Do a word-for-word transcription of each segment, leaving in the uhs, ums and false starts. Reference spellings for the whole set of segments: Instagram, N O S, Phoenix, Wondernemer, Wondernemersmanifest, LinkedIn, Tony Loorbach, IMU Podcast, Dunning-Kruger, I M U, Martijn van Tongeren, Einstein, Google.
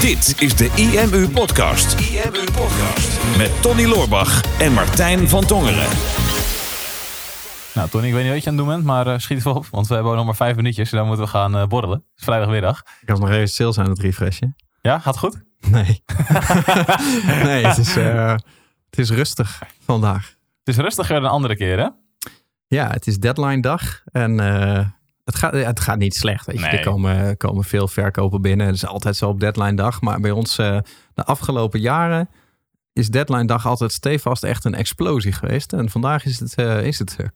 Dit is de I M U Podcast. I M U Podcast. Met Tony Loorbach en Martijn van Tongeren. Nou, Tony, ik weet niet wat je aan het doen bent, maar uh, schiet even op. Want we hebben nog maar vijf minuutjes en dan moeten we gaan uh, borrelen. Het is vrijdagmiddag. Ik had nog even sales aan het refreshen. Ja, gaat goed? Nee. nee, het is, uh, het is rustig vandaag. Het is rustiger dan andere keren, hè? Ja, het is deadline dag en... Uh, Het gaat, het gaat niet slecht. Weet je. Nee. Er komen, komen veel verkopen binnen. Het is altijd zo op deadline dag. Maar bij ons uh, de afgelopen jaren is deadline dag altijd stevast echt een explosie geweest. En vandaag is het, uh, is het uh,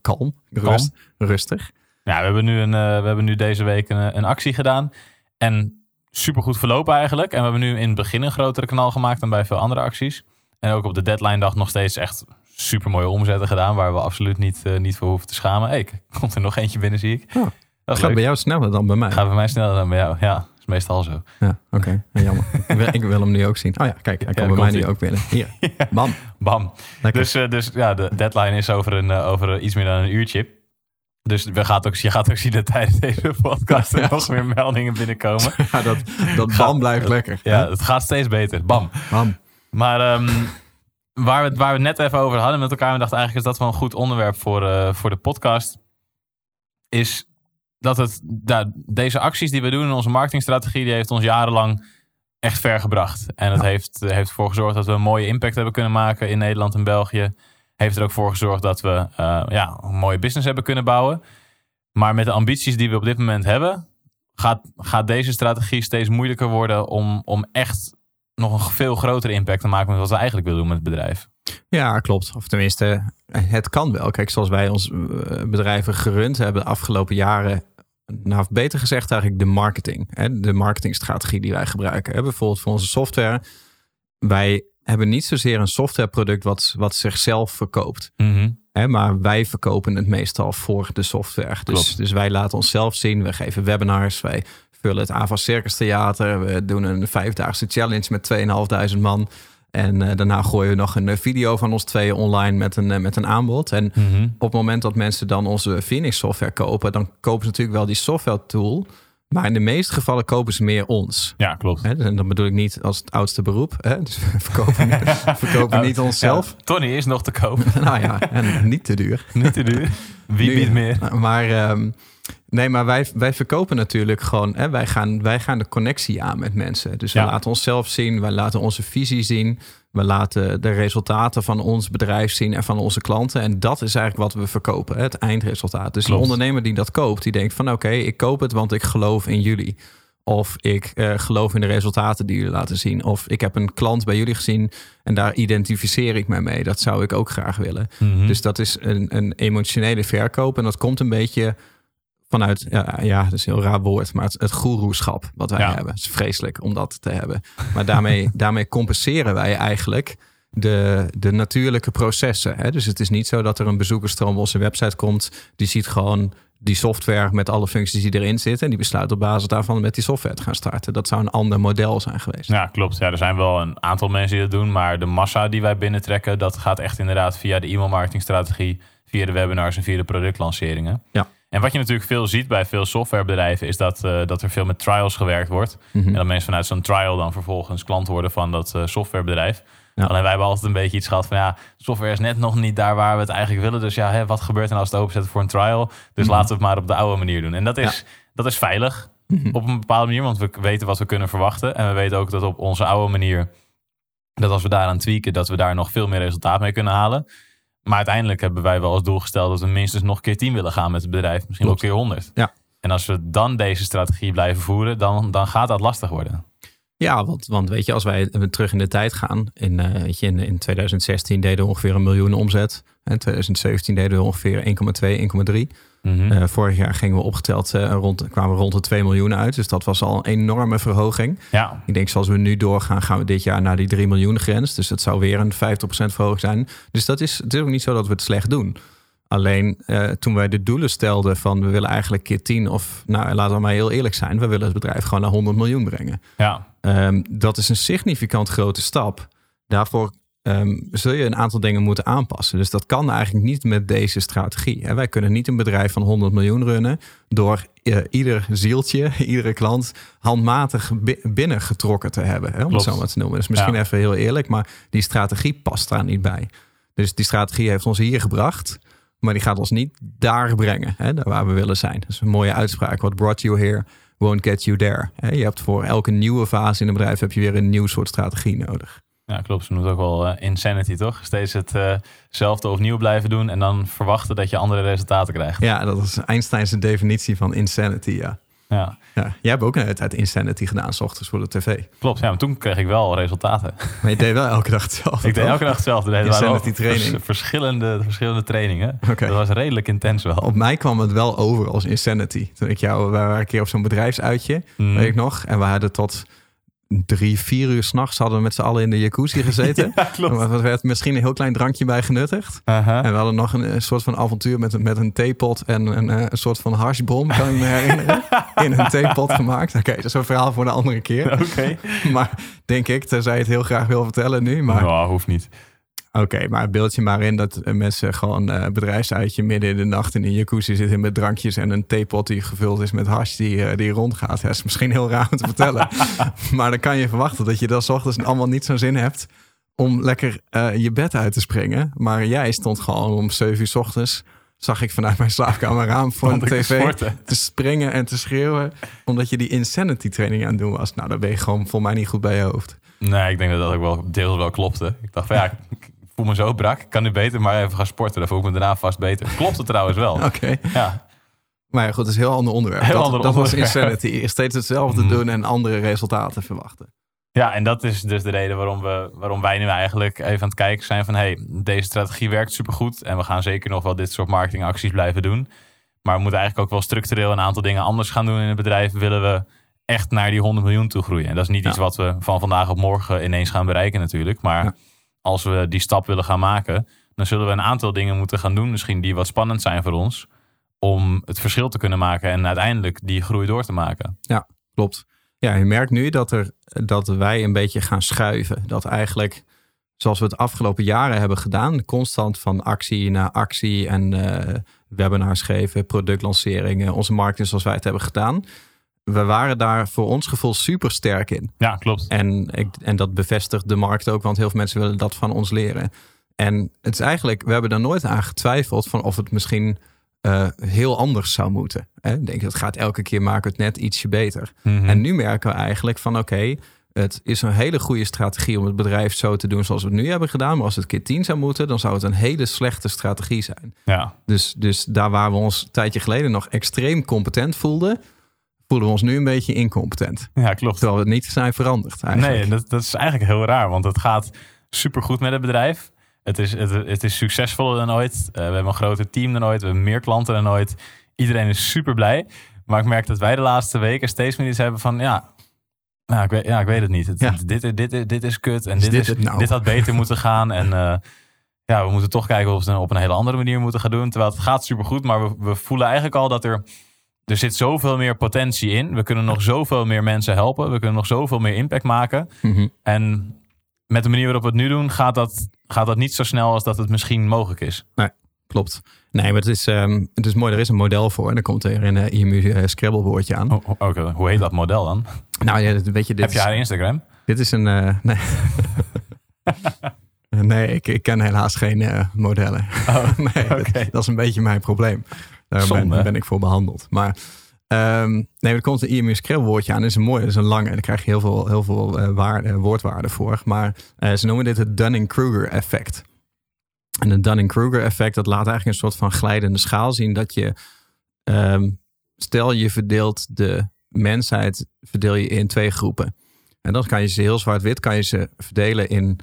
kalm, rust, kalm, rustig. Ja, we hebben nu, een, uh, we hebben nu deze week een, een actie gedaan. En supergoed verlopen eigenlijk. En we hebben nu in het begin een grotere kanaal gemaakt dan bij veel andere acties. En ook op de deadline dag nog steeds echt... super mooie omzetten gedaan, waar we absoluut niet, uh, niet voor hoeven te schamen. Hey, komt er nog eentje binnen, zie ik. Oh, dat gaat leuk. Bij jou sneller dan bij mij. Gaat bij mij sneller dan bij jou, ja. Dat is meestal zo. Ja, oké. Okay. Ja, jammer. ik, wil, ik wil hem nu ook zien. Oh ja, kijk, hij ja, komt bij mij nu ook binnen. Hier, ja. Bam. Bam. Dus, uh, dus ja, de deadline is over, een, uh, over iets meer dan een uurtje. Dus we gaat ook, je gaat ook zien dat tijdens deze podcast er ja, nog meer meldingen binnenkomen. Ja, dat, dat bam blijft dat, lekker. Ja, hè? Het gaat steeds beter. Bam. Bam. Maar... Um, Waar we, waar we het net even over hadden met elkaar. We dachten eigenlijk is dat wel een goed onderwerp voor, uh, voor de podcast. Is dat het, nou, deze acties die we doen in onze marketingstrategie. Die heeft ons jarenlang echt ver gebracht. En het ja. heeft, heeft ervoor gezorgd dat we een mooie impact hebben kunnen maken in Nederland en België. Heeft er ook voor gezorgd dat we uh, ja, een mooie business hebben kunnen bouwen. Maar met de ambities die we op dit moment hebben. Gaat, gaat deze strategie steeds moeilijker worden om, om echt... nog een veel grotere impact te maken met wat we eigenlijk willen doen met het bedrijf. Ja, klopt. Of tenminste, het kan wel. Kijk, zoals wij ons bedrijven gerund hebben de afgelopen jaren... nou, beter gezegd eigenlijk de marketing. Hè, de marketingstrategie die wij gebruiken. Hè, bijvoorbeeld voor onze software. Wij hebben niet zozeer een softwareproduct wat, wat zichzelf verkoopt. Mm-hmm. Hè, maar wij verkopen het meestal voor de software. Dus, dus wij laten onszelf zien. We geven webinars, wij... het Avas Circus Theater. We doen een vijfdaagse challenge met tweeduizend vijfhonderd man. En uh, daarna gooien we nog een video van ons tweeën online met een, uh, met een aanbod. En mm-hmm. op het moment dat mensen dan onze Phoenix software kopen... dan kopen ze natuurlijk wel die software tool. Maar in de meeste gevallen kopen ze meer ons. Ja, klopt. Hè? En dat bedoel ik niet als het oudste beroep. Hè? Dus we verkopen, verkopen niet onszelf. Ja, Tony is nog te koop. nou ja, en niet te duur. Niet te duur. Wie biedt meer? Maar... Um, Nee, maar wij, wij verkopen natuurlijk gewoon... Hè, wij, gaan, wij gaan de connectie aan met mensen. Dus we ja. laten onszelf zien. Wij laten onze visie zien. We laten de resultaten van ons bedrijf zien en van onze klanten. En dat is eigenlijk wat we verkopen. Hè, het eindresultaat. Dus Klopt. De ondernemer die dat koopt, die denkt van... oké, okay, ik koop het, want ik geloof in jullie. Of ik uh, geloof in de resultaten die jullie laten zien. Of ik heb een klant bij jullie gezien en daar identificeer ik mij mee. Dat zou ik ook graag willen. Mm-hmm. Dus dat is een, een emotionele verkoop. En dat komt een beetje... Vanuit, ja, ja, dat is een heel raar woord, maar het, het goeroeschap wat wij ja. hebben. Het is vreselijk om dat te hebben. Maar daarmee, daarmee compenseren wij eigenlijk de, de natuurlijke processen. Hè? Dus het is niet zo dat er een bezoekersstroom op onze website komt. Die ziet gewoon die software met alle functies die erin zitten. En die besluit op basis daarvan met die software te gaan starten. Dat zou een ander model zijn geweest. Ja, klopt. Ja, er zijn wel een aantal mensen die dat doen. Maar de massa die wij binnentrekken, dat gaat echt inderdaad via de e-mailmarketingstrategie. Via de webinars en via de productlanceringen. Ja. En wat je natuurlijk veel ziet bij veel softwarebedrijven... is dat, uh, dat er veel met trials gewerkt wordt. Mm-hmm. En dat mensen vanuit zo'n trial dan vervolgens klant worden van dat uh, softwarebedrijf. Ja. Alleen wij hebben altijd een beetje iets gehad van... ja, software is net nog niet daar waar we het eigenlijk willen. Dus ja, hè, wat gebeurt er nou als het openzetten voor een trial? Dus mm-hmm. laten we het maar op de oude manier doen. En dat is, ja. dat is veilig mm-hmm. op een bepaalde manier. Want we weten wat we kunnen verwachten. En we weten ook dat op onze oude manier... dat als we daaraan tweaken, dat we daar nog veel meer resultaat mee kunnen halen. Maar uiteindelijk hebben wij wel als doel gesteld... dat we minstens nog een keer tien willen gaan met het bedrijf. Misschien Klopt. Wel een keer honderd. Ja. En als we dan deze strategie blijven voeren... dan, dan gaat dat lastig worden. Ja, want, want weet je, als wij terug in de tijd gaan... In, uh, weet je, in, in twintig zestien deden we ongeveer een miljoen omzet. En in twintig zeventien deden we ongeveer één komma twee, één komma drie. Mm-hmm. Uh, vorig jaar gingen we opgeteld uh, rond, kwamen we rond de twee miljoen uit. Dus dat was al een enorme verhoging. Ja. Ik denk, zoals we nu doorgaan, gaan we dit jaar naar die drie miljoen grens. Dus dat zou weer een vijftig procent verhoging zijn. Dus dat is, het is ook niet zo dat we het slecht doen. Alleen uh, toen wij de doelen stelden van we willen eigenlijk keer tien of... nou, laten we maar heel eerlijk zijn. We willen het bedrijf gewoon naar honderd miljoen brengen. Ja. Um, dat is een significant grote stap. Daarvoor Um, zul je een aantal dingen moeten aanpassen. Dus dat kan eigenlijk niet met deze strategie. En wij kunnen niet een bedrijf van honderd miljoen runnen door uh, ieder zieltje, iedere klant handmatig b- binnengetrokken te hebben. Hè, om het zo maar te noemen. Dus misschien ja. even heel eerlijk, maar die strategie past daar niet bij. Dus die strategie heeft ons hier gebracht, maar die gaat ons niet daar brengen, hè, daar waar we willen zijn. Dat is een mooie uitspraak. What brought you here won't get you there. Hè, je hebt voor elke nieuwe fase in een bedrijf heb je weer een nieuw soort strategie nodig. Ja, klopt. Ze noemen het ook wel uh, insanity, toch? Steeds hetzelfde uh, opnieuw blijven doen en dan verwachten dat je andere resultaten krijgt. Ja, dat is Einsteinse definitie van insanity, ja. ja. ja. Jij hebt ook een hele tijd insanity gedaan, 's ochtends voor de tv. Klopt, ja, maar toen kreeg ik wel resultaten. Maar je deed wel elke dag hetzelfde. Ik deed elke dag hetzelfde. Er insanity training. Vers, verschillende, verschillende trainingen. Okay. Dat was redelijk intens wel. Op mij kwam het wel over als insanity. Toen ik jou, we waren een keer op zo'n bedrijfsuitje, mm. weet ik nog, en we hadden tot... Drie, vier uur 's nachts hadden we met z'n allen in de jacuzzi gezeten. Ja, klopt. Er werd misschien een heel klein drankje bij genuttigd. Uh-huh. En we hadden nog een, een soort van avontuur met, met een theepot en een, een soort van hashbom, kan ik me herinneren. In een theepot gemaakt. Oké, okay, dat is een verhaal voor een andere keer. Oké. Okay. Maar denk ik, tenzij je het heel graag wil vertellen nu. Maar nou, hoeft niet. Oké, okay, maar beeld je maar in dat mensen gewoon een uh, bedrijfsuitje midden in de nacht in een jacuzzi zitten met drankjes en een theepot die gevuld is met hash die, uh, die rondgaat. Dat is misschien heel raar om te vertellen. Maar dan kan je verwachten dat je dat 's ochtends allemaal niet zo'n zin hebt om lekker uh, je bed uit te springen. Maar jij stond gewoon om zeven uur 's ochtends, zag ik vanuit mijn slaapkamer raam voor een tv te springen en te schreeuwen, omdat je die insanity training aan het doen was. Nou, dan ben je gewoon volgens mij niet goed bij je hoofd. Nee, ik denk dat dat ook wel deels wel klopte. Ik dacht van ja... Ik voel me zo brak. Ik kan nu beter maar even gaan sporten. Dan voel ik me daarna vast beter. Klopt het trouwens wel. Oké. Okay. Ja. Maar ja, goed, het is een heel ander onderwerp. Heel dat ander dat onderwerp. Was insanity. Steeds hetzelfde mm. doen en andere resultaten verwachten. Ja, en dat is dus de reden waarom, we, waarom wij nu eigenlijk even aan het kijken zijn van... hey, deze strategie werkt supergoed. En we gaan zeker nog wel dit soort marketingacties blijven doen. Maar we moeten eigenlijk ook wel structureel een aantal dingen anders gaan doen in het bedrijf. Willen we echt naar die honderd miljoen toe groeien. En dat is niet ja. iets wat we van vandaag op morgen ineens gaan bereiken natuurlijk. Maar... Ja. Als we die stap willen gaan maken, dan zullen we een aantal dingen moeten gaan doen, misschien die wat spannend zijn voor ons, om het verschil te kunnen maken en uiteindelijk die groei door te maken. Ja, klopt. Ja, je merkt nu dat, er, dat wij een beetje gaan schuiven. Dat eigenlijk, zoals we het afgelopen jaren hebben gedaan, constant van actie naar actie en uh, webinars geven, productlanceringen, onze marketing zoals wij het hebben gedaan. We waren daar voor ons gevoel super sterk in. Ja, klopt. En, ik, en dat bevestigt de markt ook, want heel veel mensen willen dat van ons leren. En het is eigenlijk, we hebben daar nooit aan getwijfeld van of het misschien uh, heel anders zou moeten. Hè? Ik denk, dat gaat elke keer maken het net ietsje beter. Mm-hmm. En nu merken we eigenlijk van oké, okay, het is een hele goede strategie om het bedrijf zo te doen zoals we het nu hebben gedaan. Maar als het keer tien zou moeten, dan zou het een hele slechte strategie zijn. Ja. Dus, dus daar waar we ons een tijdje geleden nog extreem competent voelden, voelen we ons nu een beetje incompetent. Ja, klopt. Terwijl we niet zijn veranderd eigenlijk. Nee, dat, dat is eigenlijk heel raar. Want het gaat supergoed met het bedrijf. Het is, het, het is succesvoller dan ooit. Uh, we hebben een groter team dan ooit. We hebben meer klanten dan ooit. Iedereen is super blij. Maar ik merk dat wij de laatste weken steeds meer iets hebben van... ja, nou, ik, weet, ja ik weet het niet. Het, ja. dit, dit, dit, dit is kut. En is dit, dit, is, nou? dit had beter moeten gaan. En uh, ja, we moeten toch kijken of we het op een hele andere manier moeten gaan doen. Terwijl het gaat supergoed. Maar we, we voelen eigenlijk al dat er... Er zit zoveel meer potentie in. We kunnen nog zoveel meer mensen helpen. We kunnen nog zoveel meer impact maken. Mm-hmm. En met de manier waarop we het nu doen... Gaat dat, gaat dat niet zo snel als dat het misschien mogelijk is. Nee, klopt. Nee, maar het is, um, het is mooi. Er is een model voor. En dan komt er een uh, I M U uh, Scrabble woordje aan. Oh, Oké, okay. Hoe heet dat model dan? Nou, ja, weet je, dit Heb je haar is, Instagram? Dit is een... Uh, nee. Nee, ik, ik ken helaas geen uh, modellen. Oh, nee, okay. dat, dat is een beetje mijn probleem. Daar ben, ben ik voor behandeld. Maar um, nee, er komt een I M U Scrabble woordje aan. Dat is een mooie, dat is een lange. En daar krijg je heel veel, heel veel uh, waarde, woordwaarde voor. Maar uh, ze noemen dit het Dunning-Kruger effect. En het Dunning-Kruger effect, dat laat eigenlijk een soort van glijdende schaal zien. Dat je, um, stel je verdeelt de mensheid verdeel je in twee groepen. En dan kan je ze heel zwart-wit kan je ze verdelen in...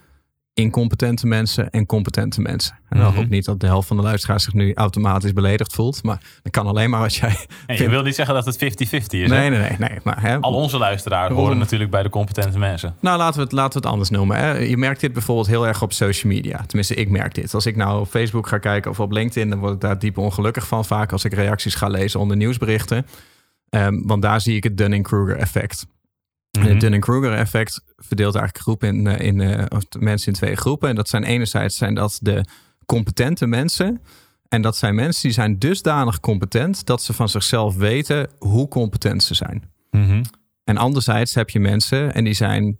incompetente mensen en competente mensen. En dan mm-hmm. hoop ik niet dat de helft van de luisteraars zich nu automatisch beledigd voelt. Maar dat kan alleen maar als jij... En je wil niet zeggen dat het vijftig vijftig is. Nee, nee, nee, nee. Maar, hè, al onze luisteraars horen om... natuurlijk bij de competente mensen. Nou, laten we het, laten we het anders noemen. Hè. Je merkt dit bijvoorbeeld heel erg op social media. Tenminste, ik merk dit. Als ik nou op Facebook ga kijken of op LinkedIn... dan word ik daar diep ongelukkig van vaak... als ik reacties ga lezen onder nieuwsberichten. Um, want daar zie ik het Dunning-Kruger effect. Mm-hmm. Het Dunning-Kruger effect verdeelt eigenlijk groepen in, in, uh, of mensen in twee groepen. En dat zijn enerzijds zijn dat de competente mensen. En dat zijn mensen die zijn dusdanig competent dat ze van zichzelf weten hoe competent ze zijn. Mm-hmm. En anderzijds heb je mensen en die zijn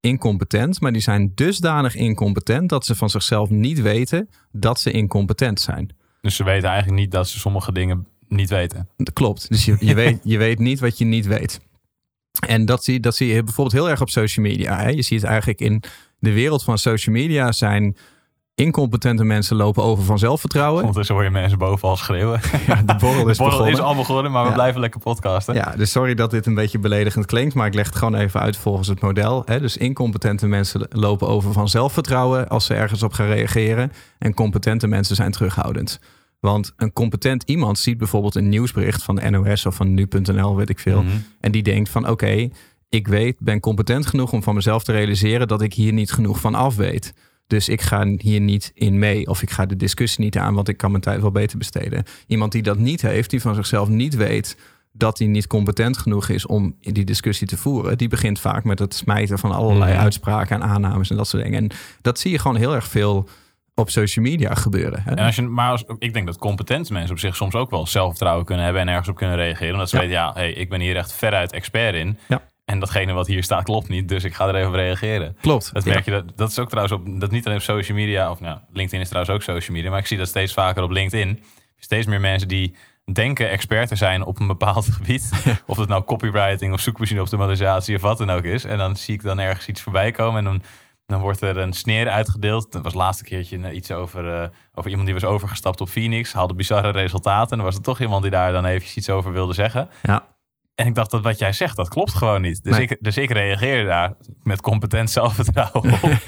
incompetent, maar die zijn dusdanig incompetent dat ze van zichzelf niet weten dat ze incompetent zijn. Dus ze weten eigenlijk niet dat ze sommige dingen niet weten. Dat klopt. Dus je, je, weet, je weet niet wat je niet weet. En dat zie, dat zie je bijvoorbeeld heel erg op social media. Hè? Je ziet het eigenlijk in de wereld van social media zijn incompetente mensen lopen over van zelfvertrouwen. Ondertussen hoor je mensen bovenal schreeuwen. Ja, de borrel is, de borrel is al begonnen, maar we ja. blijven lekker podcasten. Ja, dus sorry dat dit een beetje beledigend klinkt, maar ik leg het gewoon even uit volgens het model. Hè? Dus incompetente mensen lopen over van zelfvertrouwen als ze ergens op gaan reageren. En competente mensen zijn terughoudend. Want een competent iemand ziet bijvoorbeeld een nieuwsbericht van de N O S of van nu punt n l, weet ik veel. Mm-hmm. En die denkt van oké, okay, ik weet, ben competent genoeg om van mezelf te realiseren dat ik hier niet genoeg van af weet. Dus ik ga hier niet in mee of ik ga de discussie niet aan, want ik kan mijn tijd wel beter besteden. Iemand die dat niet heeft, die van zichzelf niet weet dat hij niet competent genoeg is om die discussie te voeren, die begint vaak met het smijten van allerlei mm-hmm. uitspraken en aannames en dat soort dingen. En dat zie je gewoon heel erg veel op social media gebeuren. Hè? En als je, maar als, ik denk dat competente mensen op zich soms ook wel zelfvertrouwen kunnen hebben en ergens op kunnen reageren. Omdat ze ja. weten, ja, hey, ik ben hier echt veruit expert in. Ja. En datgene wat hier staat klopt niet, dus ik ga er even op reageren. Klopt. Dat merk ja. je, dat, dat is ook trouwens op, dat niet alleen op social media, of nou, LinkedIn is trouwens ook social media, maar ik zie dat steeds vaker op LinkedIn. Steeds meer mensen die denken expert te zijn op een bepaald gebied. Of dat nou copywriting of zoekmachine-optimalisatie of wat dan ook is. En dan zie ik dan ergens iets voorbij komen en dan... Dan wordt er een sneer uitgedeeld. Dat was laatste keertje iets over, uh, over iemand die was overgestapt op Phoenix. Haalde bizarre resultaten. En dan was er toch iemand die daar dan eventjes iets over wilde zeggen. Ja. En ik dacht dat wat jij zegt, dat klopt gewoon niet. Dus, nee. ik, dus ik reageerde daar met competent zelfvertrouwen op. En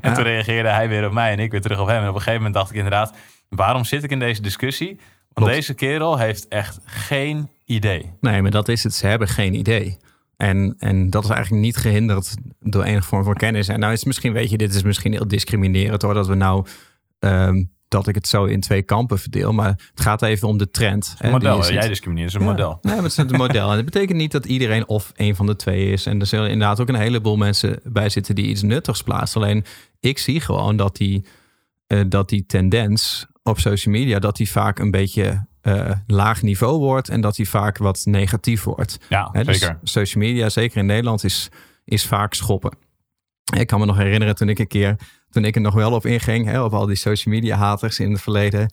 ja. toen reageerde hij weer op mij en ik weer terug op hem. En op een gegeven moment dacht ik inderdaad, waarom zit ik in deze discussie? Want klopt. Deze kerel heeft echt geen idee. Nee, maar dat is het. Ze hebben geen idee. En, en dat is eigenlijk niet gehinderd door enige vorm van kennis. En nou is het misschien, weet je, dit is misschien heel discriminerend hoor, dat we nou um, dat ik het zo in twee kampen verdeel. Maar het gaat even om de trend. Een hè, model, die je jij discrimineert, het is een ja. model. Nee, maar het is een model. En dat betekent niet dat iedereen of een van de twee is. En er zullen inderdaad ook een heleboel mensen bij zitten die iets nuttigs plaatsen. Alleen ik zie gewoon dat die, uh, dat die tendens op social media, dat die vaak een beetje Uh, laag niveau wordt en dat die vaak wat negatief wordt. Ja, He, dus zeker. Social media, zeker in Nederland, is, is vaak schoppen. Ik kan me nog herinneren toen ik een keer, toen ik er nog wel op inging, hè, op al die social media haters in het verleden.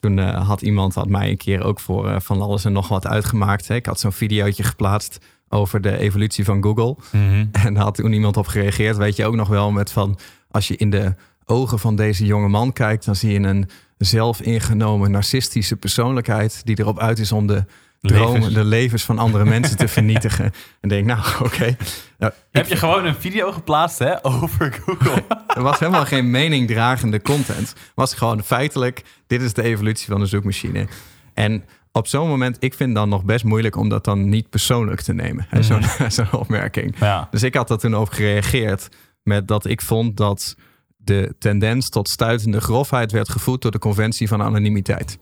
Toen uh, had iemand had mij een keer ook voor uh, van alles en nog wat uitgemaakt. Hè. Ik had zo'n videootje geplaatst over de evolutie van Google. Mm-hmm. En daar had toen iemand op gereageerd, weet je ook nog wel, met van als je in de ogen van deze jonge man kijkt, dan zie je een zelfingenomen narcistische persoonlijkheid die erop uit is om de dromen, levens. de levens van andere mensen te vernietigen. En denk, nou, oké. Okay. Nou, heb je gewoon een video geplaatst hè, over Google? Er was helemaal geen meningdragende content. Was gewoon feitelijk, dit is de evolutie van de zoekmachine. En op zo'n moment, ik vind het dan nog best moeilijk om dat dan niet persoonlijk te nemen. Hè, zo'n, mm. zo'n opmerking. Ja. Dus ik had daar toen over gereageerd met dat ik vond dat de tendens tot stuitende grofheid werd gevoed door de conventie van anonimiteit.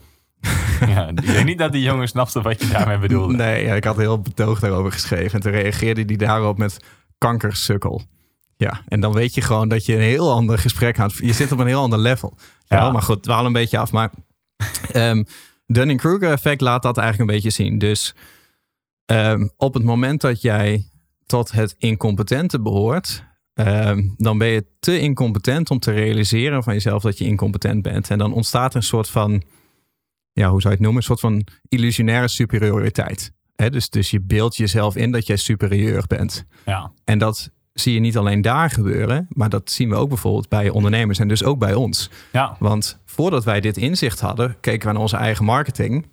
Ja, ik denk niet dat die jongen snapte wat je daarmee bedoelde. Nee, ja, ik had heel betoog daarover geschreven. En toen reageerde hij daarop met kankersukkel. Ja, en dan weet je gewoon dat je een heel ander gesprek had. Je zit op een heel ander level. Ja, ja. Maar goed, dwaal een beetje af. Maar um, Dunning-Kruger effect laat dat eigenlijk een beetje zien. Dus um, op het moment dat jij tot het incompetente behoort, Um, dan ben je te incompetent om te realiseren van jezelf dat je incompetent bent. En dan ontstaat een soort van, ja, hoe zou je het noemen? Een soort van illusionaire superioriteit. He, dus, dus je beeldt jezelf in dat jij superieur bent. Ja. En dat zie je niet alleen daar gebeuren, maar dat zien we ook bijvoorbeeld bij ondernemers en dus ook bij ons. Ja. Want voordat wij dit inzicht hadden, keken we naar onze eigen marketing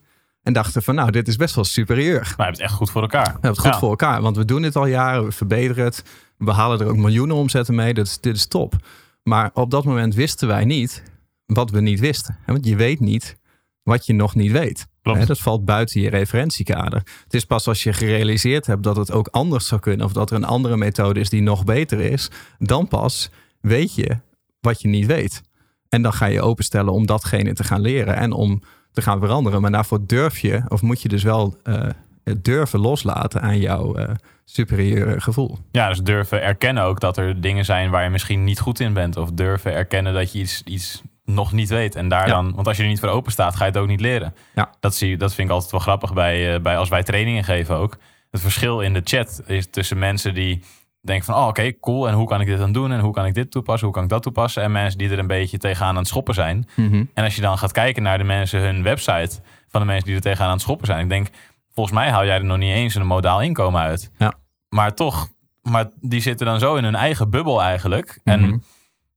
en dachten van, nou, dit is best wel superieur. Wij hebben het echt goed voor elkaar. We hebben het goed ja. voor elkaar, want we doen dit al jaren, we verbeteren het. We halen er ook miljoenen omzetten mee. Dit is, dit is top. Maar op dat moment wisten wij niet wat we niet wisten. Want je weet niet wat je nog niet weet. Klopt. Dat valt buiten je referentiekader. Het is pas als je gerealiseerd hebt dat het ook anders zou kunnen, of dat er een andere methode is die nog beter is, dan pas weet je wat je niet weet. En dan ga je openstellen om datgene te gaan leren en om te gaan veranderen. Maar daarvoor durf je, of moet je dus wel uh, durven loslaten aan jouw Uh, superieure gevoel. Ja, dus durven erkennen ook dat er dingen zijn waar je misschien niet goed in bent. Of durven erkennen dat je iets, iets nog niet weet. En daar ja. dan, want als je er niet voor open staat, ga je het ook niet leren. Ja. Dat, zie, dat vind ik altijd wel grappig bij, bij als wij trainingen geven ook. Het verschil in de chat is tussen mensen die denken van, oh oké, okay, cool. En hoe kan ik dit dan doen? En hoe kan ik dit toepassen? Hoe kan ik dat toepassen? En mensen die er een beetje tegenaan aan het schoppen zijn. Mm-hmm. En als je dan gaat kijken naar de mensen, hun website van de mensen die er tegenaan aan het schoppen zijn. Ik denk, volgens mij haal jij er nog niet eens een modaal inkomen uit. Ja. Maar toch, maar die zitten dan zo in hun eigen bubbel eigenlijk. Mm-hmm. En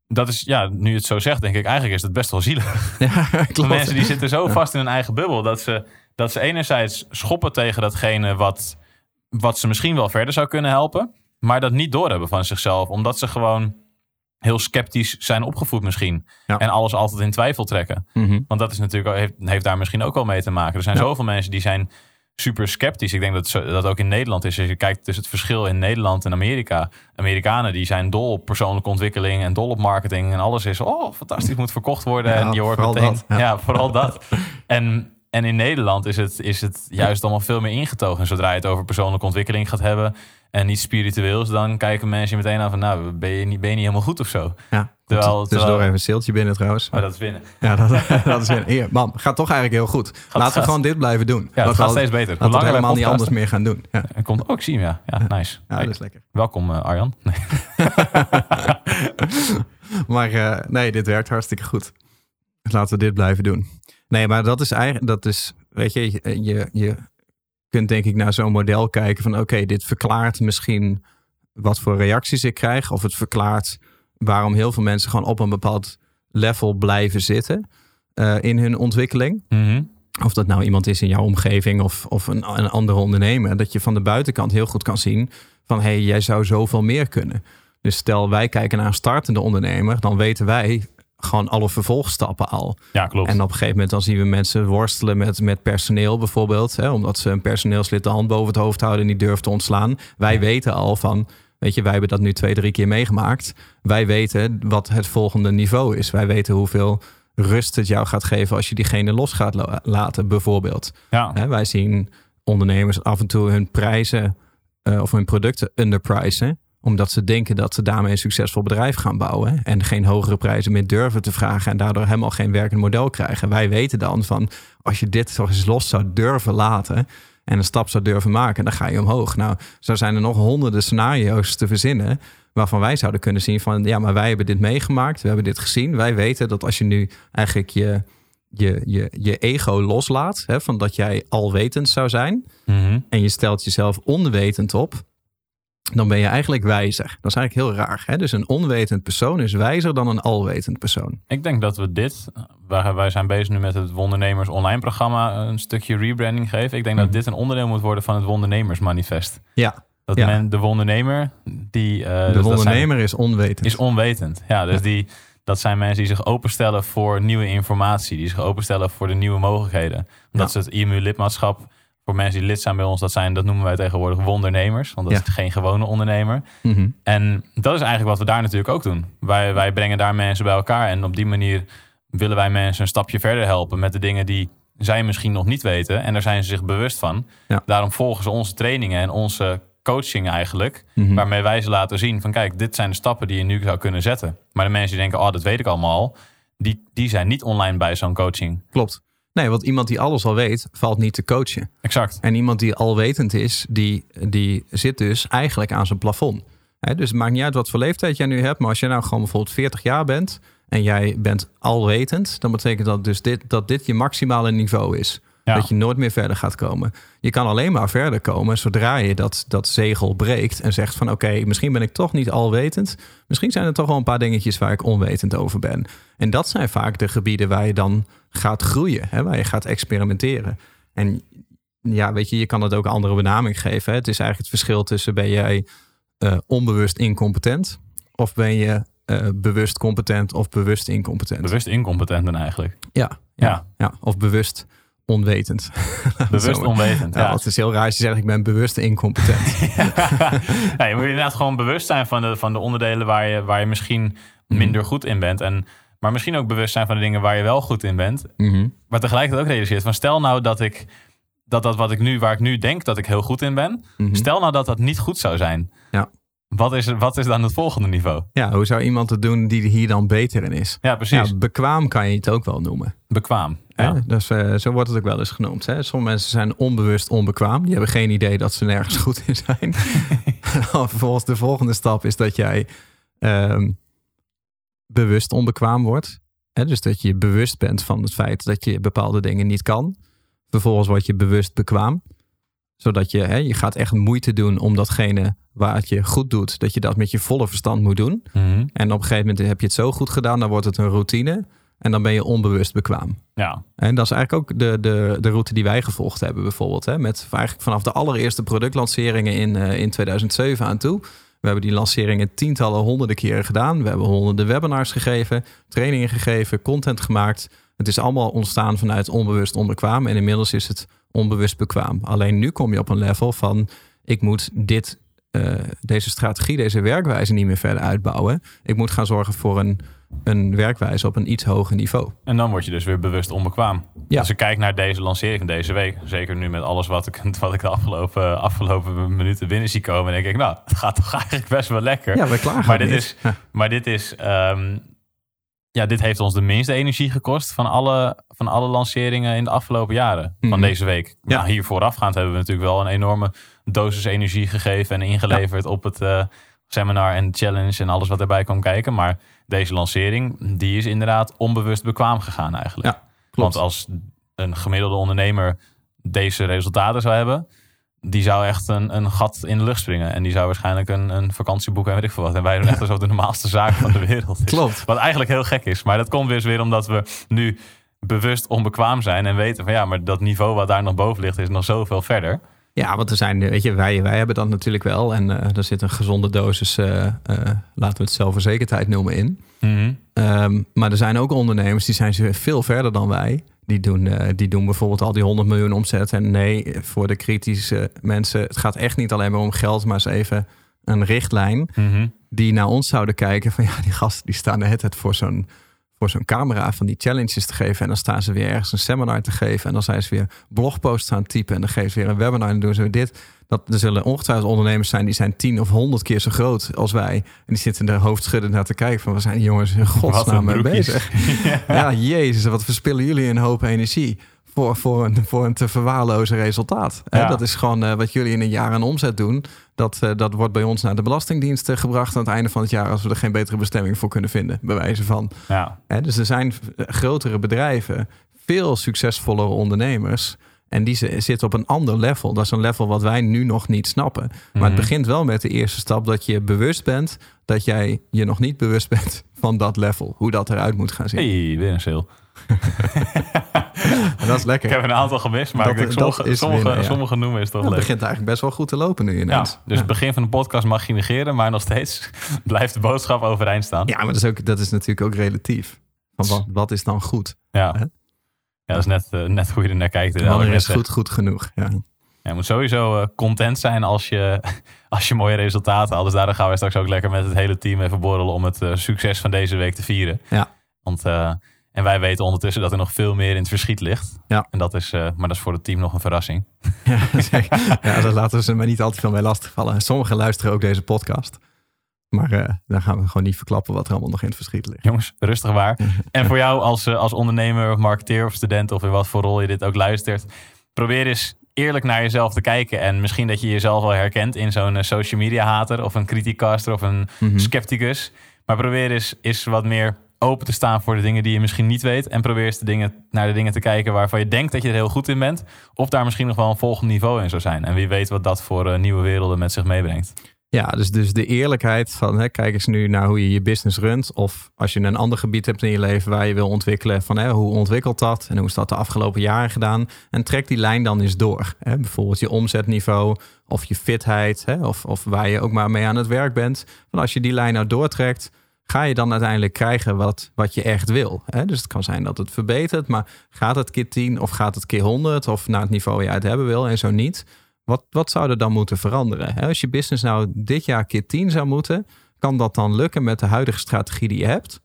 dat is, ja, nu je het zo zegt, denk ik, eigenlijk is dat best wel zielig. Ja, klopt. De mensen die zitten zo vast in hun eigen bubbel. Dat ze, dat ze enerzijds schoppen tegen datgene wat, wat ze misschien wel verder zou kunnen helpen. Maar dat niet doorhebben van zichzelf. Omdat ze gewoon heel sceptisch zijn opgevoed misschien. Ja. En alles altijd in twijfel trekken. Mm-hmm. Want dat is natuurlijk heeft, heeft daar misschien ook wel mee te maken. Er zijn ja. zoveel mensen die zijn super sceptisch. Ik denk dat dat ook in Nederland is. Als je kijkt tussen het verschil in Nederland en Amerika. Amerikanen die zijn dol op persoonlijke ontwikkeling en dol op marketing. En alles is, oh fantastisch, moet verkocht worden. Ja, en je hoort vooral meteen, dat, ja. ja, vooral dat. En, en in Nederland is het, is het juist allemaal veel meer ingetogen. En zodra je het over persoonlijke ontwikkeling gaat hebben en niet spiritueels, dan kijken mensen je meteen aan van, nou, ben je niet, ben je niet helemaal goed of zo. Ja. Terwijl, dus terwijl... door even een seeltje binnen trouwens. Maar oh, dat is binnen. Ja, dat, dat is binnen. Hier, man, gaat toch eigenlijk heel goed. Gaat, Laten gaat. we gewoon dit blijven doen. Ja, dat gaat steeds beter. Laten we het helemaal niet anders meer gaan doen. Ja. Ja, komt ook, oh, zien, ja. Ja, nice. Ja, dat is lekker. Welkom, uh, Arjan. Nee. maar uh, nee, dit werkt hartstikke goed. Laten we dit blijven doen. Nee, maar dat is eigenlijk, dat is, weet je, je, je kunt denk ik naar zo'n model kijken van, oké, okay, dit verklaart misschien wat voor reacties ik krijg. Of het verklaart waarom heel veel mensen gewoon op een bepaald level blijven zitten uh, in hun ontwikkeling. Mm-hmm. Of dat nou iemand is in jouw omgeving of, of een, een andere ondernemer. Dat je van de buitenkant heel goed kan zien van, hé, hey, jij zou zoveel meer kunnen. Dus stel wij kijken naar een startende ondernemer, dan weten wij gewoon alle vervolgstappen al. Ja, klopt. En op een gegeven moment dan zien we mensen worstelen met, met personeel bijvoorbeeld. Hè, omdat ze een personeelslid de hand boven het hoofd houden en niet durven te ontslaan. Wij ja. weten al van, weet je, wij hebben dat nu twee, drie keer meegemaakt. Wij weten wat het volgende niveau is. Wij weten hoeveel rust het jou gaat geven als je diegene los gaat lo- laten bijvoorbeeld. Ja. Hè, wij zien ondernemers af en toe hun prijzen uh, of hun producten underpricen. Omdat ze denken dat ze daarmee een succesvol bedrijf gaan bouwen. En geen hogere prijzen meer durven te vragen. En daardoor helemaal geen werkend model krijgen. Wij weten dan van, als je dit toch eens los zou durven laten. En een stap zou durven maken. Dan ga je omhoog. Nou, zo zijn er nog honderden scenario's te verzinnen. Waarvan wij zouden kunnen zien van, ja, maar wij hebben dit meegemaakt. We hebben dit gezien. Wij weten dat als je nu eigenlijk je, je, je, je ego loslaat. Hè, van dat jij alwetend zou zijn. Mm-hmm. En je stelt jezelf onwetend op. Dan ben je eigenlijk wijzer. Dat is eigenlijk heel raar. Hè? Dus een onwetend persoon is wijzer dan een alwetend persoon. Ik denk dat we dit, wij zijn bezig nu met het Wondernemers Online programma, een stukje rebranding geven. Ik denk dat dit een onderdeel moet worden van het Wondernemersmanifest. Ja. Dat ja. men, de Wondernemer, die... Uh, de dus Wondernemer zijn, is onwetend. Is onwetend. Ja, dus ja. Die, dat zijn mensen die zich openstellen voor nieuwe informatie. Die zich openstellen voor de nieuwe mogelijkheden. Dat ja. is het I M U-lidmaatschap. Voor mensen die lid zijn bij ons, dat zijn, dat noemen wij tegenwoordig wondernemers. Want dat ja. is geen gewone ondernemer. Mm-hmm. En dat is eigenlijk wat we daar natuurlijk ook doen. Wij, wij brengen daar mensen bij elkaar. En op die manier willen wij mensen een stapje verder helpen met de dingen die zij misschien nog niet weten. En daar zijn ze zich bewust van. Ja. Daarom volgen ze onze trainingen en onze coaching eigenlijk. Mm-hmm. Waarmee wij ze laten zien van, kijk, dit zijn de stappen die je nu zou kunnen zetten. Maar de mensen die denken, oh, dat weet ik allemaal al. Die, die zijn niet online bij zo'n coaching. Klopt. Nee, want iemand die alles al weet, valt niet te coachen. Exact. En iemand die alwetend is, die, die zit dus eigenlijk aan zijn plafond. He, dus het maakt niet uit wat voor leeftijd jij nu hebt. Maar als je nou gewoon bijvoorbeeld veertig jaar bent en jij bent alwetend, dan betekent dat dus dit, dat dit je maximale niveau is. Ja. Dat je nooit meer verder gaat komen. Je kan alleen maar verder komen zodra je dat, dat zegel breekt en zegt van, oké, okay, misschien ben ik toch niet alwetend. Misschien zijn er toch wel een paar dingetjes waar ik onwetend over ben. En dat zijn vaak de gebieden waar je dan gaat groeien. Hè, waar je gaat experimenteren. En ja, weet je, je kan dat ook een andere benaming geven. Hè. Het is eigenlijk het verschil tussen, ben jij uh, onbewust incompetent of ben je uh, bewust competent of bewust incompetent. Bewust incompetent dan eigenlijk. Ja, ja, ja. ja of bewust onwetend. Bewust onwetend, ja. ja. Het is heel raar als je zegt, ik ben bewust incompetent. ja. Ja, je moet inderdaad gewoon bewust zijn van de, van de onderdelen waar je, waar je misschien minder goed in bent. En, maar misschien ook bewust zijn van de dingen waar je wel goed in bent. Mm-hmm. Maar tegelijkertijd ook realiseert van, stel nou dat ik dat dat wat ik nu, waar ik nu denk dat ik heel goed in ben. Mm-hmm. Stel nou dat dat niet goed zou zijn. Ja. Wat is, wat is dan het volgende niveau? Ja, hoe zou iemand het doen die hier dan beter in is? Ja, precies. Ja, bekwaam kan je het ook wel noemen. Bekwaam, ja. Hè? Dus uh, zo wordt het ook wel eens genoemd. Hè? Sommige mensen zijn onbewust onbekwaam. Die hebben geen idee dat ze nergens goed in zijn. En vervolgens de volgende stap is dat jij um, bewust onbekwaam wordt. Hè? Dus dat je bewust bent van het feit dat je bepaalde dingen niet kan. Vervolgens word je bewust bekwaam. Zodat je, hè, je gaat echt moeite doen om datgene waar het je goed doet, dat je dat met je volle verstand moet doen. Mm-hmm. En op een gegeven moment heb je het zo goed gedaan, dan wordt het een routine. En dan ben je onbewust bekwaam. Ja. En dat is eigenlijk ook de, de, de route die wij gevolgd hebben bijvoorbeeld. Hè, met eigenlijk vanaf de allereerste productlanceringen in, uh, in tweeduizend zeven aan toe. We hebben die lanceringen tientallen, honderden keren gedaan. We hebben honderden webinars gegeven, trainingen gegeven, content gemaakt. Het is allemaal ontstaan vanuit onbewust onbekwaam. En inmiddels is het onbewust bekwaam. Alleen nu kom je op een level van ik moet dit, uh, deze strategie, deze werkwijze niet meer verder uitbouwen. Ik moet gaan zorgen voor een, een werkwijze op een iets hoger niveau. En dan word je dus weer bewust onbekwaam. Ja. Als ik kijk naar deze lancering deze week, zeker nu met alles wat ik, wat ik de afgelopen, afgelopen minuten binnen zie komen, denk ik, nou, het gaat toch eigenlijk best wel lekker. Ja, we klagen maar dit niet. Is, maar dit is... Um, Ja, dit heeft ons de minste energie gekost van alle, van alle lanceringen in de afgelopen jaren. Mm-hmm. Van deze week. Ja. Nou, hier voorafgaand hebben we natuurlijk wel een enorme dosis energie gegeven en ingeleverd ja. op het uh, seminar en challenge en alles wat erbij kwam kijken. Maar deze lancering, die is inderdaad onbewust bekwaam gegaan eigenlijk. Ja, klopt. Want als een gemiddelde ondernemer deze resultaten zou hebben, die zou echt een, een gat in de lucht springen. En die zou waarschijnlijk een, een vakantie boeken en weet ik veel wat. En wij doen echt alsof de normaalste zaak van de wereld is. Klopt. Wat eigenlijk heel gek is. Maar dat komt dus weer omdat we nu bewust onbekwaam zijn. En weten van ja, maar dat niveau wat daar nog boven ligt is nog zoveel verder. Ja, want er zijn, weet je, wij, wij hebben dat natuurlijk wel. En uh, er zit een gezonde dosis, uh, uh, laten we het zelfverzekerdheid noemen, in. Mm-hmm. Um, maar er zijn ook ondernemers die zijn veel verder dan wij. Die doen, uh, die doen bijvoorbeeld al die honderd miljoen omzet. En nee, voor de kritische mensen, het gaat echt niet alleen maar om geld, maar eens even een richtlijn. Mm-hmm. Die naar ons zouden kijken van ja, die gasten die staan de hele tijd voor zo'n, voor zo'n camera van die challenges te geven. En dan staan ze weer ergens een seminar te geven. En dan zijn ze weer blogposts aan het typen. En dan geven ze weer een webinar en dan doen ze weer dit. Dat, er zullen ongetwijfeld ondernemers zijn die zijn tien of honderd keer zo groot als wij. En die zitten er hoofdschuddend naar te kijken van we zijn jongens in godsnaam mee bezig. Ja. ja, jezus, wat verspillen jullie een hoop energie voor, voor, een, voor een te verwaarlozen resultaat. Ja. Hè, dat is gewoon uh, wat jullie in een jaar aan omzet doen. Dat, uh, dat wordt bij ons naar de Belastingdienst uh, gebracht aan het einde van het jaar als we er geen betere bestemming voor kunnen vinden, bij wijze van. Ja. Hè, dus er zijn grotere bedrijven, veel succesvollere ondernemers. En die zit op een ander level. Dat is een level wat wij nu nog niet snappen. Maar mm-hmm. het begint wel met de eerste stap dat je bewust bent dat jij je nog niet bewust bent van dat level. Hoe dat eruit moet gaan zien. Hey, weer een sale. Dat is lekker. Ik heb een aantal gemist, maar dat, ik denk sommige, sommige, winnen, ja. sommige noemen is toch ja, leuk. Het begint eigenlijk best wel goed te lopen nu ineens. Ja, dus ja. het begin van de podcast mag je negeren, maar nog steeds blijft de boodschap overeind staan. Ja, maar dat is, ook, dat is natuurlijk ook relatief. Van wat, wat is dan goed? Ja. Hè? Ja, dat is net, uh, net hoe je er naar kijkt. Wanneer is goed, goed genoeg. Ja. Ja, je moet sowieso uh, content zijn als je, als je mooie resultaten haalt. Dus daardoor gaan we straks ook lekker met het hele team even borrelen om het uh, succes van deze week te vieren. Ja. Want, uh, en wij weten ondertussen dat er nog veel meer in het verschiet ligt. Ja. En dat is, uh, maar dat is voor het team nog een verrassing. Ja, ja, dat laten we ze maar niet altijd veel mee lastigvallen. Sommigen luisteren ook deze podcast. Maar uh, daar gaan we gewoon niet verklappen wat er allemaal nog in het verschiet ligt. Jongens, rustig waar. En voor jou als, als ondernemer of marketeer of student of in wat voor rol je dit ook luistert, probeer eens eerlijk naar jezelf te kijken. En misschien dat je jezelf wel herkent in zo'n social media hater of een criticaster of een mm-hmm. scepticus. Maar probeer eens, eens wat meer open te staan voor de dingen die je misschien niet weet. En probeer eens de dingen, naar de dingen te kijken waarvan je denkt dat je er heel goed in bent. Of daar misschien nog wel een volgend niveau in zou zijn. En wie weet wat dat voor uh, nieuwe werelden met zich meebrengt. Ja, dus, dus de eerlijkheid van hè, kijk eens nu naar hoe je je business runt. Of als je een ander gebied hebt in je leven waar je wil ontwikkelen. Van hè, hoe ontwikkelt dat en hoe is dat de afgelopen jaren gedaan? En trek die lijn dan eens door. Hè. Bijvoorbeeld je omzetniveau of je fitheid. Hè, of, of waar je ook maar mee aan het werk bent. Want als je die lijn nou doortrekt, ga je dan uiteindelijk krijgen wat, wat je echt wil. Hè? Dus het kan zijn dat het verbetert. Maar gaat het keer tien of gaat het keer honderd? Of naar het niveau je uit hebben wil en zo niet. Wat, wat zou er dan moeten veranderen? Als je business nou dit jaar keer tien zou moeten, kan dat dan lukken met de huidige strategie die je hebt?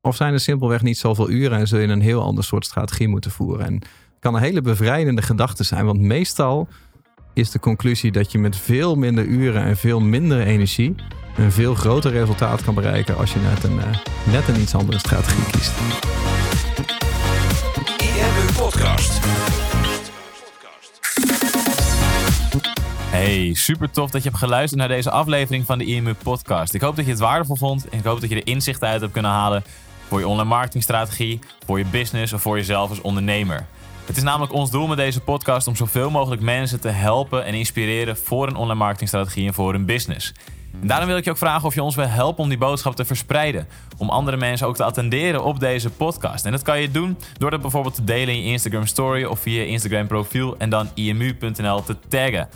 Of zijn er simpelweg niet zoveel uren en zul je een heel ander soort strategie moeten voeren? En kan een hele bevrijdende gedachte zijn. Want meestal is de conclusie dat je met veel minder uren en veel minder energie een veel groter resultaat kan bereiken als je net een, uh, net een iets andere strategie kiest. I M U Podcast. Hey, super tof dat je hebt geluisterd naar deze aflevering van de I M U Podcast. Ik hoop dat je het waardevol vond en ik hoop dat je er inzichten uit hebt kunnen halen voor je online marketingstrategie, voor je business of voor jezelf als ondernemer. Het is namelijk ons doel met deze podcast om zoveel mogelijk mensen te helpen en inspireren voor een online marketingstrategie en voor hun business. En daarom wil ik je ook vragen of je ons wil helpen om die boodschap te verspreiden. Om andere mensen ook te attenderen op deze podcast. En dat kan je doen door dat bijvoorbeeld te delen in je Instagram story of via je Instagram profiel en dan I M U punt N L te taggen.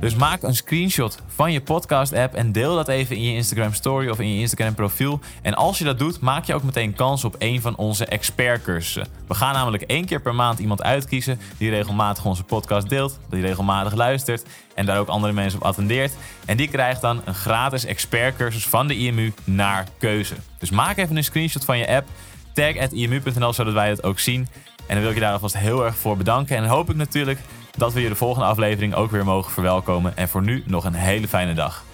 Dus maak een screenshot van je podcast app en deel dat even in je Instagram story of in je Instagram profiel. En als je dat doet, maak je ook meteen kans op een van onze expertcursussen. We gaan namelijk één keer per maand iemand uitkiezen die regelmatig onze podcast deelt, die regelmatig luistert en daar ook andere mensen op attendeert. En die krijgt dan een gratis expertcursus van de I M U naar keuze. Dus maak even een screenshot van je app, tag at I M U punt N L zodat wij het ook zien. En dan wil ik je daar alvast heel erg voor bedanken en hoop ik natuurlijk dat we je de volgende aflevering ook weer mogen verwelkomen. En voor nu nog een hele fijne dag.